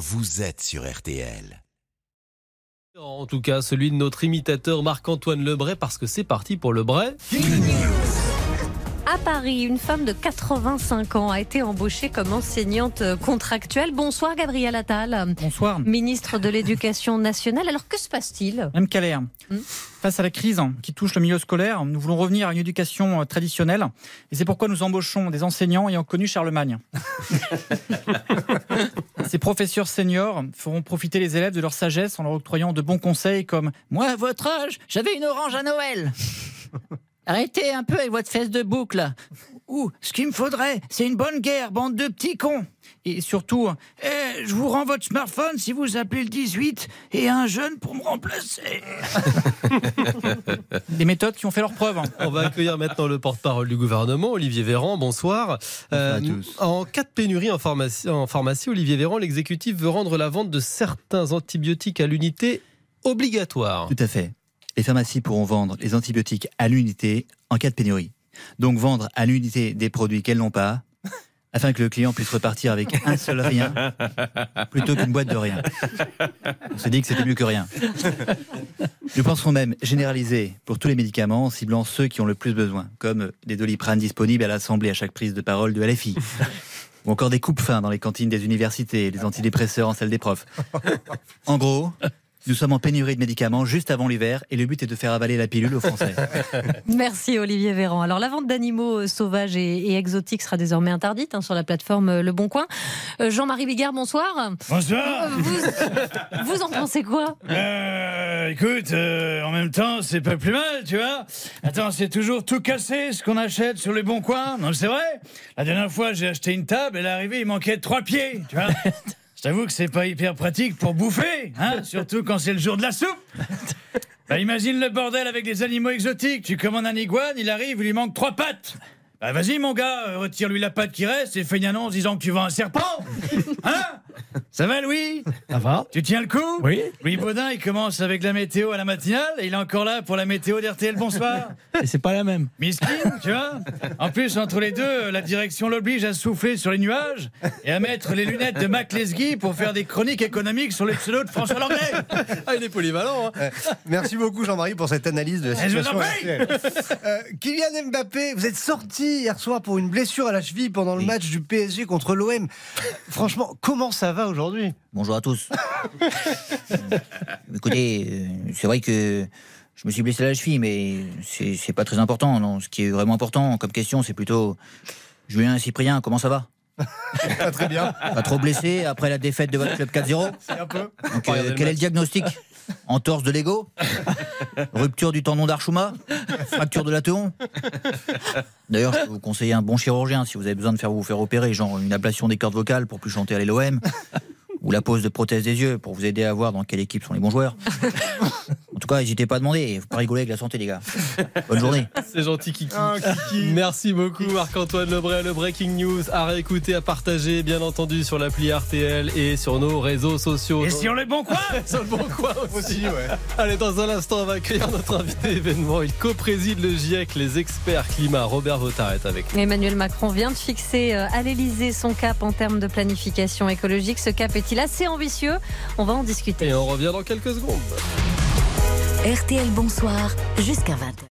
vous êtes sur RTL. En tout cas, celui de notre imitateur Marc-Antoine Le Bret, parce que c'est parti pour Le Bret. À Paris, une femme de 85 ans a été embauchée comme enseignante contractuelle. Bonsoir Gabriel Attal. Bonsoir. Ministre de l'Éducation nationale. Alors que se passe-t-il ? Même Calère. Face à la crise qui touche le milieu scolaire, nous voulons revenir à une éducation traditionnelle. Et c'est pourquoi nous embauchons des enseignants ayant connu Charlemagne. Ces professeurs seniors feront profiter les élèves de leur sagesse en leur octroyant de bons conseils comme « Moi, à votre âge, j'avais une orange à Noël !» Arrêtez un peu avec votre fesse de boucle. Ouh, ce qu'il me faudrait, c'est une bonne guerre, bande de petits cons. Et surtout, je vous rends votre smartphone si vous appelez le 18 et un jeune pour me remplacer. Des méthodes qui ont fait leur preuve. On va accueillir maintenant le porte-parole du gouvernement, Olivier Véran. Bonsoir. En cas de pénurie en pharmacie, Olivier Véran, l'exécutif veut rendre la vente de certains antibiotiques à l'unité obligatoire. Tout à fait. Les pharmacies pourront vendre les antibiotiques à l'unité en cas de pénurie. Donc vendre à l'unité des produits qu'elles n'ont pas, afin que le client puisse repartir avec un seul rien, plutôt qu'une boîte de rien. On se dit que c'était mieux que rien. Nous penserons même généraliser pour tous les médicaments en ciblant ceux qui ont le plus besoin, comme des doliprane disponibles à l'Assemblée à chaque prise de parole de LFI. Ou encore des coupes-fins dans les cantines des universités, des antidépresseurs en salle des profs. En gros... nous sommes en pénurie de médicaments juste avant l'hiver et le but est de faire avaler la pilule aux Français. Merci Olivier Véran. Alors la vente d'animaux sauvages et exotiques sera désormais interdite sur la plateforme Le Bon Coin. Jean-Marie Bigard, bonsoir. Bonsoir. Vous en pensez quoi ? Écoute, en même temps, c'est pas plus mal, tu vois. Attends, c'est toujours tout cassé ce qu'on achète sur Le Bon Coin. Non, c'est vrai. La dernière fois, j'ai acheté une table et à l'arrivée, il manquait 3 pieds, tu vois. Je t'avoue que c'est pas hyper pratique pour bouffer, hein, surtout quand c'est le jour de la soupe. Bah, imagine le bordel avec des animaux exotiques. Tu commandes un iguane, il arrive, il lui manque 3 pattes. Bah, vas-y mon gars, retire-lui la patte qui reste et fais une annonce disant que tu vends un serpent. Hein ? Ça va Louis ? Ça va. Tu tiens le coup ? Oui. Louis Bodin, il commence avec la météo à la matinale et il est encore là pour la météo d'RTL, bonsoir. Et c'est pas la même. Miskine, tu vois ? En plus, entre les deux, la direction l'oblige à souffler sur les nuages et à mettre les lunettes de Mac Lesgui pour faire des chroniques économiques sur les pseudos de François Lambray. Ah, il est polyvalent, hein. Merci beaucoup Jean-Marie pour cette analyse de la situation actuelle. Kylian Mbappé, vous êtes sorti hier soir pour une blessure à la cheville pendant le match du PSG contre l'OM. Franchement, comment ça va aujourd'hui ? Bonjour à tous. Écoutez, c'est vrai que je me suis blessé à la cheville, mais c'est pas très important. Non. Ce qui est vraiment important comme question, c'est plutôt Julien Cyprien, comment ça va ? Pas très bien. Pas trop blessé après la défaite de votre club 4-0 ? C'est un peu. Donc, quel est le diagnostic ? Entorse de l'ego ? Rupture du tendon d'Archouma ? Fracture de l'athéon ? D'ailleurs, je peux vous conseiller un bon chirurgien si vous avez besoin de vous faire opérer, genre une ablation des cordes vocales pour plus chanter à l'OM, ou la pose de prothèse des yeux pour vous aider à voir dans quelle équipe sont les bons joueurs. En tout cas, n'hésitez pas à demander, faut pas rigoler avec la santé les gars. Bonne journée. C'est gentil Kiki. Oh, Kiki. Merci beaucoup Marc-Antoine Le Bret, le Breaking News à réécouter, à partager, bien entendu sur l'appli RTL et sur nos réseaux sociaux. Et sur Le Bon Coin. Sur Le Bon Coin aussi, ouais. Allez, dans un instant, on va accueillir notre invité événement. Il co-préside le GIEC, les experts climat. Robert Votard est avec nous. Emmanuel Macron vient de fixer à l'Elysée son cap en termes de planification écologique. Ce cap est-il assez ambitieux ? On va en discuter. Et on revient dans quelques secondes. RTL Bonsoir, jusqu'à 20h.